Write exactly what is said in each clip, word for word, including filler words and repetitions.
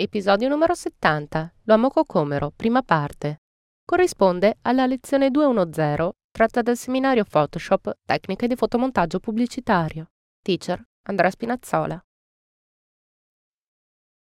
Episodio numero settanta, lo Amococomero, prima parte. Corrisponde alla lezione duecentododici, tratta dal seminario Photoshop, tecniche di fotomontaggio pubblicitario. Teacher Andrea Spinazzola.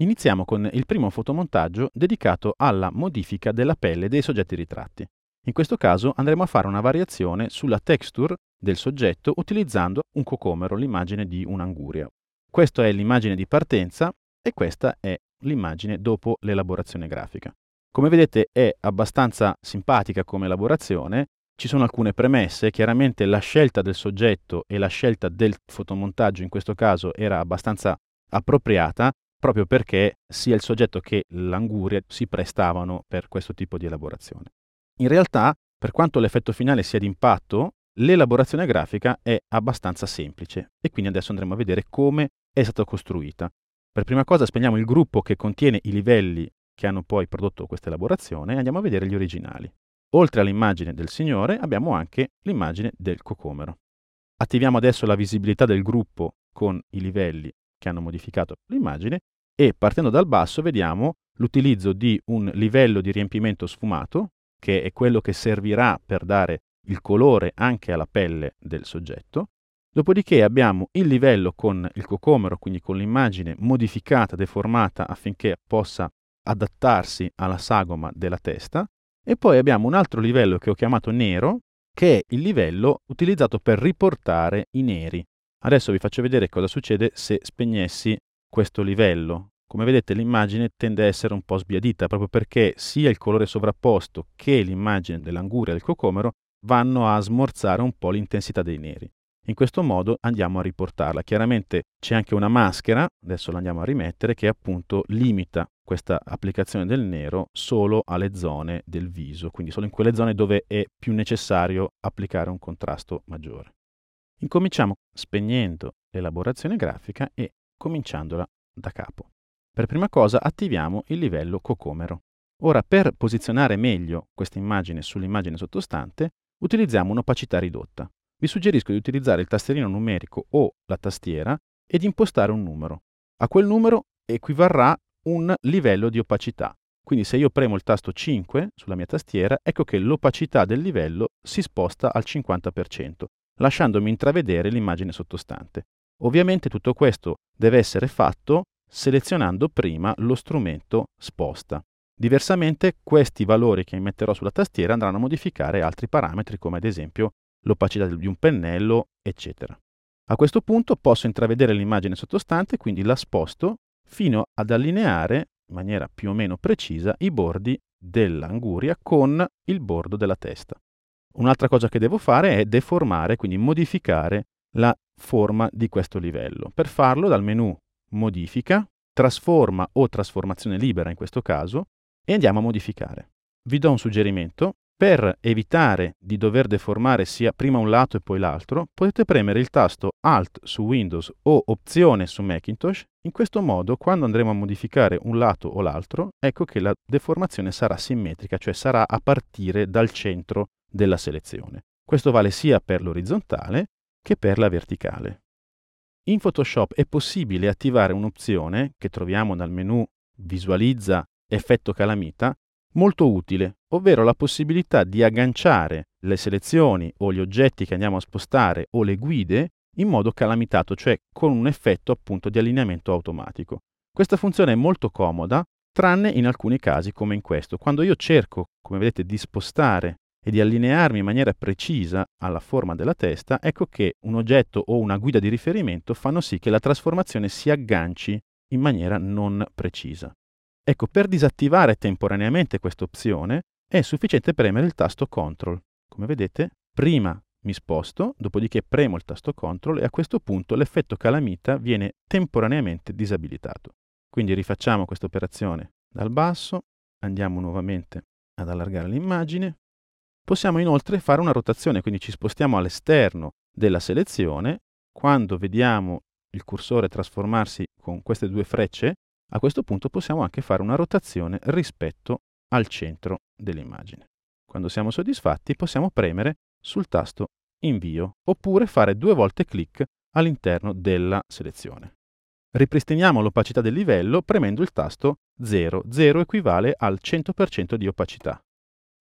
Iniziamo con il primo fotomontaggio dedicato alla modifica della pelle dei soggetti ritratti. In questo caso andremo a fare una variazione sulla texture del soggetto utilizzando un cocomero, l'immagine di un'anguria. Questa è l'immagine di partenza e questa è l'immagine dopo l'elaborazione grafica. Come vedete è abbastanza simpatica come elaborazione, ci sono alcune premesse, chiaramente la scelta del soggetto e la scelta del fotomontaggio in questo caso era abbastanza appropriata proprio perché sia il soggetto che l'anguria si prestavano per questo tipo di elaborazione. In realtà, per quanto l'effetto finale sia d'impatto, l'elaborazione grafica è abbastanza semplice e quindi adesso andremo a vedere come è stata costruita. Per prima cosa spegniamo il gruppo che contiene i livelli che hanno poi prodotto questa elaborazione e andiamo a vedere gli originali. Oltre all'immagine del signore abbiamo anche l'immagine del cocomero. Attiviamo adesso la visibilità del gruppo con i livelli che hanno modificato l'immagine e partendo dal basso vediamo l'utilizzo di un livello di riempimento sfumato che è quello che servirà per dare il colore anche alla pelle del soggetto. Dopodiché abbiamo il livello con il cocomero, quindi con l'immagine modificata, deformata affinché possa adattarsi alla sagoma della testa e poi abbiamo un altro livello che ho chiamato nero che è il livello utilizzato per riportare i neri. Adesso vi faccio vedere cosa succede se spegnessi questo livello. Come vedete l'immagine tende a essere un po' sbiadita proprio perché sia il colore sovrapposto che l'immagine dell'anguria e del cocomero vanno a smorzare un po' l'intensità dei neri. In questo modo andiamo a riportarla. Chiaramente c'è anche una maschera, adesso la andiamo a rimettere, che appunto limita questa applicazione del nero solo alle zone del viso, quindi solo in quelle zone dove è più necessario applicare un contrasto maggiore. Incominciamo spegnendo l'elaborazione grafica e cominciandola da capo. Per prima cosa attiviamo il livello cocomero. Ora, per posizionare meglio questa immagine sull'immagine sottostante, utilizziamo un'opacità ridotta. Vi suggerisco di utilizzare il tastierino numerico o la tastiera e di impostare un numero. A quel numero equivarrà un livello di opacità. Quindi se io premo il tasto cinque sulla mia tastiera, ecco che l'opacità del livello si sposta al cinquanta per cento, lasciandomi intravedere l'immagine sottostante. Ovviamente tutto questo deve essere fatto selezionando prima lo strumento sposta. Diversamente questi valori che metterò sulla tastiera andranno a modificare altri parametri come ad esempio l'opacità di un pennello, eccetera. A questo punto posso intravedere l'immagine sottostante, quindi la sposto fino ad allineare in maniera più o meno precisa i bordi dell'anguria con il bordo della testa. Un'altra cosa che devo fare è deformare, quindi modificare la forma di questo livello. Per farlo dal menu Modifica, Trasforma o Trasformazione libera in questo caso e andiamo a modificare. Vi do un suggerimento. Per evitare di dover deformare sia prima un lato e poi l'altro, potete premere il tasto Alt su Windows o Opzione su Macintosh. In questo modo, quando andremo a modificare un lato o l'altro, ecco che la deformazione sarà simmetrica, cioè sarà a partire dal centro della selezione. Questo vale sia per l'orizzontale che per la verticale. In Photoshop è possibile attivare un'opzione che troviamo nel menu Visualizza Effetto calamita, molto utile, ovvero la possibilità di agganciare le selezioni o gli oggetti che andiamo a spostare o le guide in modo calamitato, cioè con un effetto appunto di allineamento automatico. Questa funzione è molto comoda, tranne in alcuni casi come in questo. Quando io cerco, come vedete, di spostare e di allinearmi in maniera precisa alla forma della testa, ecco che un oggetto o una guida di riferimento fanno sì che la trasformazione si agganci in maniera non precisa. Ecco, per disattivare temporaneamente questa opzione è sufficiente premere il tasto Control. Come vedete, prima mi sposto, dopodiché premo il tasto Control e a questo punto l'effetto calamita viene temporaneamente disabilitato. Quindi rifacciamo questa operazione dal basso, andiamo nuovamente ad allargare l'immagine. Possiamo inoltre fare una rotazione, quindi ci spostiamo all'esterno della selezione. Quando vediamo il cursore trasformarsi con queste due frecce, a questo punto possiamo anche fare una rotazione rispetto al centro dell'immagine. Quando siamo soddisfatti possiamo premere sul tasto invio oppure fare due volte clic all'interno della selezione. Ripristiniamo l'opacità del livello premendo il tasto zero. zero equivale al cento per cento di opacità.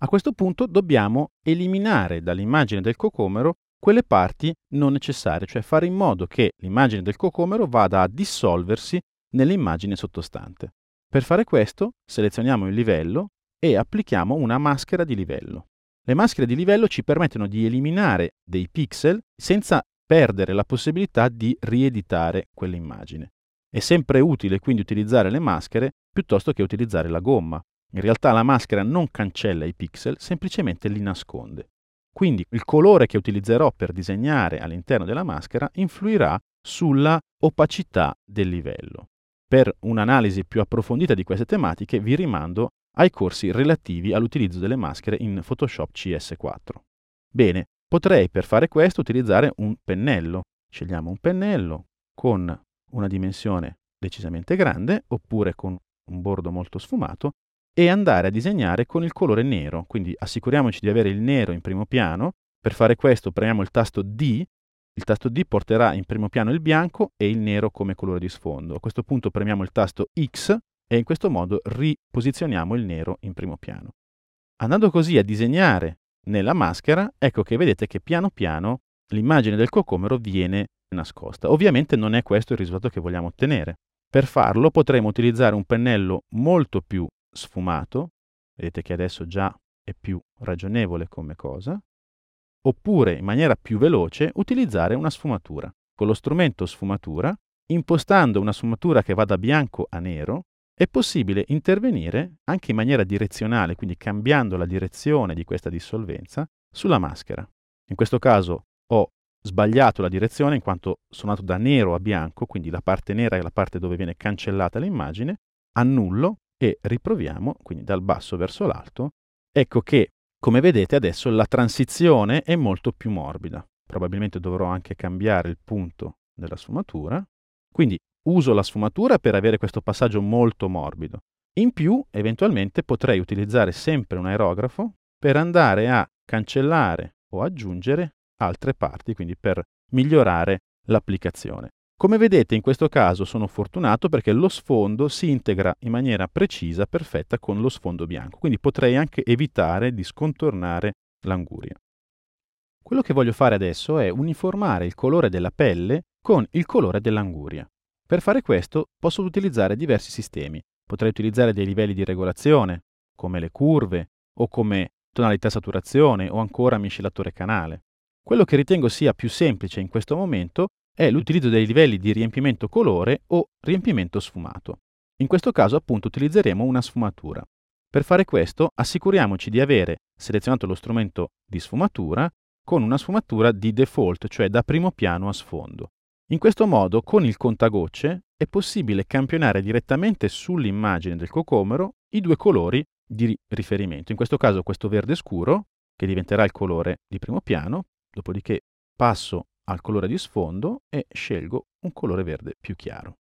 A questo punto dobbiamo eliminare dall'immagine del cocomero quelle parti non necessarie, cioè fare in modo che l'immagine del cocomero vada a dissolversi nell'immagine sottostante. Per fare questo selezioniamo il livello e applichiamo una maschera di livello. Le maschere di livello ci permettono di eliminare dei pixel senza perdere la possibilità di rieditare quell'immagine. È sempre utile quindi utilizzare le maschere piuttosto che utilizzare la gomma. In realtà la maschera non cancella i pixel, semplicemente li nasconde. Quindi il colore che utilizzerò per disegnare all'interno della maschera influirà sulla opacità del livello. Per un'analisi più approfondita di queste tematiche vi rimando ai corsi relativi all'utilizzo delle maschere in Photoshop C S quattro. Bene, potrei per fare questo utilizzare un pennello. Scegliamo un pennello con una dimensione decisamente grande oppure con un bordo molto sfumato e andare a disegnare con il colore nero. Quindi assicuriamoci di avere il nero in primo piano. Per fare questo premiamo il tasto D. Il tasto D porterà in primo piano il bianco e il nero come colore di sfondo. A questo punto premiamo il tasto X e in questo modo riposizioniamo il nero in primo piano. Andando così a disegnare nella maschera, ecco che vedete che piano piano l'immagine del cocomero viene nascosta. Ovviamente non è questo il risultato che vogliamo ottenere. Per farlo potremo utilizzare un pennello molto più sfumato, vedete che adesso già è più ragionevole come cosa, oppure in maniera più veloce utilizzare una sfumatura. Con lo strumento sfumatura, impostando una sfumatura che va da bianco a nero, è possibile intervenire anche in maniera direzionale, quindi cambiando la direzione di questa dissolvenza sulla maschera. In questo caso ho sbagliato la direzione in quanto sono andato da nero a bianco, quindi la parte nera è la parte dove viene cancellata l'immagine, annullo e riproviamo, quindi dal basso verso l'alto. Ecco che, come vedete adesso, la transizione è molto più morbida. Probabilmente dovrò anche cambiare il punto della sfumatura. Quindi uso la sfumatura per avere questo passaggio molto morbido. In più, eventualmente, potrei utilizzare sempre un aerografo per andare a cancellare o aggiungere altre parti, quindi per migliorare l'applicazione. Come vedete, in questo caso sono fortunato perché lo sfondo si integra in maniera precisa, perfetta, con lo sfondo bianco. Quindi potrei anche evitare di scontornare l'anguria. Quello che voglio fare adesso è uniformare il colore della pelle con il colore dell'anguria. Per fare questo posso utilizzare diversi sistemi. Potrei utilizzare dei livelli di regolazione, come le curve, o come tonalità saturazione, o ancora miscelatore canale. Quello che ritengo sia più semplice in questo momento è l'utilizzo dei livelli di riempimento colore o riempimento sfumato. In questo caso, appunto, utilizzeremo una sfumatura. Per fare questo, assicuriamoci di avere selezionato lo strumento di sfumatura con una sfumatura di default, cioè da primo piano a sfondo. In questo modo, con il contagocce, è possibile campionare direttamente sull'immagine del cocomero i due colori di riferimento. In questo caso questo verde scuro, che diventerà il colore di primo piano, dopodiché passo al colore di sfondo e scelgo un colore verde più chiaro.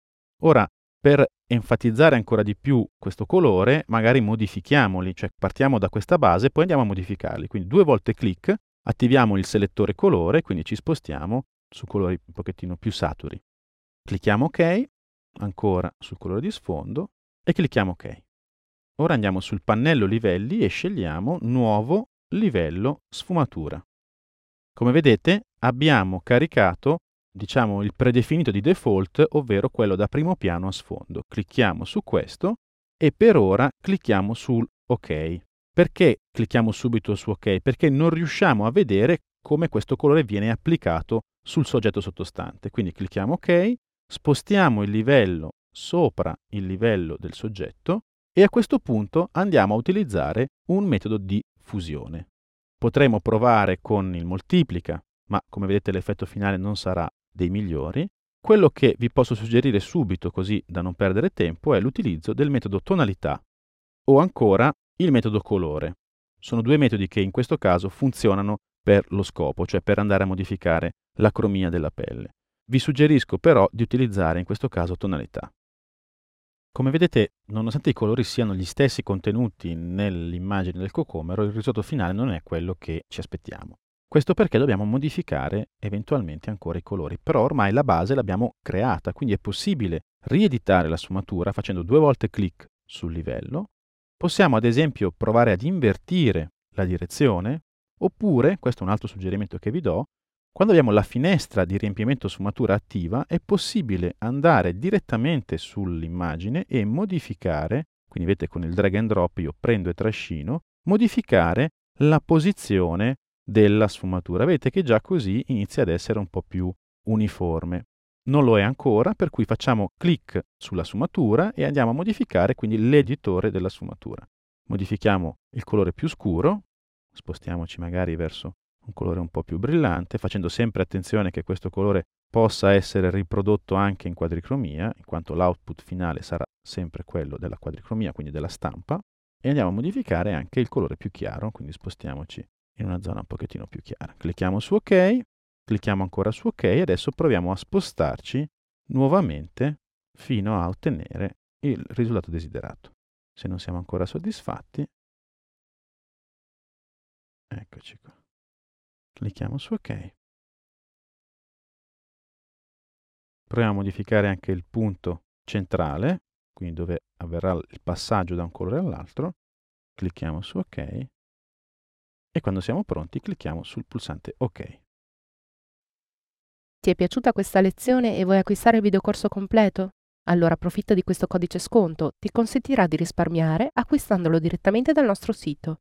Ora, per enfatizzare ancora di più questo colore, magari modifichiamoli, cioè partiamo da questa base e poi andiamo a modificarli. Quindi due volte clic, attiviamo il selettore colore, quindi ci spostiamo su colori un pochettino più saturi. Clicchiamo ok, ancora sul colore di sfondo e clicchiamo ok. Ora andiamo sul pannello livelli e scegliamo nuovo livello sfumatura. Come vedete abbiamo caricato, diciamo, il predefinito di default, ovvero quello da primo piano a sfondo. Clicchiamo su questo e per ora clicchiamo sul ok. Perché clicchiamo subito su ok? Perché non riusciamo a vedere come questo colore viene applicato sul soggetto sottostante. Quindi clicchiamo ok, spostiamo il livello sopra il livello del soggetto e a questo punto andiamo a utilizzare un metodo di fusione. Potremmo provare con il moltiplica, ma come vedete l'effetto finale non sarà dei migliori. Quello che vi posso suggerire subito, così da non perdere tempo, è l'utilizzo del metodo tonalità o ancora il metodo colore. Sono due metodi che in questo caso funzionano per lo scopo, cioè per andare a modificare la cromia della pelle. Vi suggerisco però di utilizzare in questo caso tonalità. Come vedete, nonostante i colori siano gli stessi contenuti nell'immagine del cocomero, il risultato finale non è quello che ci aspettiamo. Questo perché dobbiamo modificare eventualmente ancora i colori, però ormai la base l'abbiamo creata, quindi è possibile rieditare la sfumatura facendo due volte clic sul livello. Possiamo ad esempio provare ad invertire la direzione, oppure, questo è un altro suggerimento che vi do, quando abbiamo la finestra di riempimento sfumatura attiva è possibile andare direttamente sull'immagine e modificare, quindi vedete con il drag and drop io prendo e trascino, modificare la posizione della sfumatura. Vedete che già così inizia ad essere un po' più uniforme. Non lo è ancora, per cui facciamo clic sulla sfumatura e andiamo a modificare quindi l'editore della sfumatura. Modifichiamo il colore più scuro, spostiamoci magari verso un colore un po' più brillante, facendo sempre attenzione che questo colore possa essere riprodotto anche in quadricromia, in quanto l'output finale sarà sempre quello della quadricromia, quindi della stampa, e andiamo a modificare anche il colore più chiaro, quindi spostiamoci in una zona un pochettino più chiara. Clicchiamo su ok, clicchiamo ancora su ok e adesso proviamo a spostarci nuovamente fino a ottenere il risultato desiderato. Se non siamo ancora soddisfatti, eccoci qua. Clicchiamo su ok. Proviamo a modificare anche il punto centrale, quindi dove avverrà il passaggio da un colore all'altro. Clicchiamo su ok e quando siamo pronti clicchiamo sul pulsante ok. Ti è piaciuta questa lezione e vuoi acquistare il videocorso completo? Allora approfitta di questo codice sconto, ti consentirà di risparmiare acquistandolo direttamente dal nostro sito.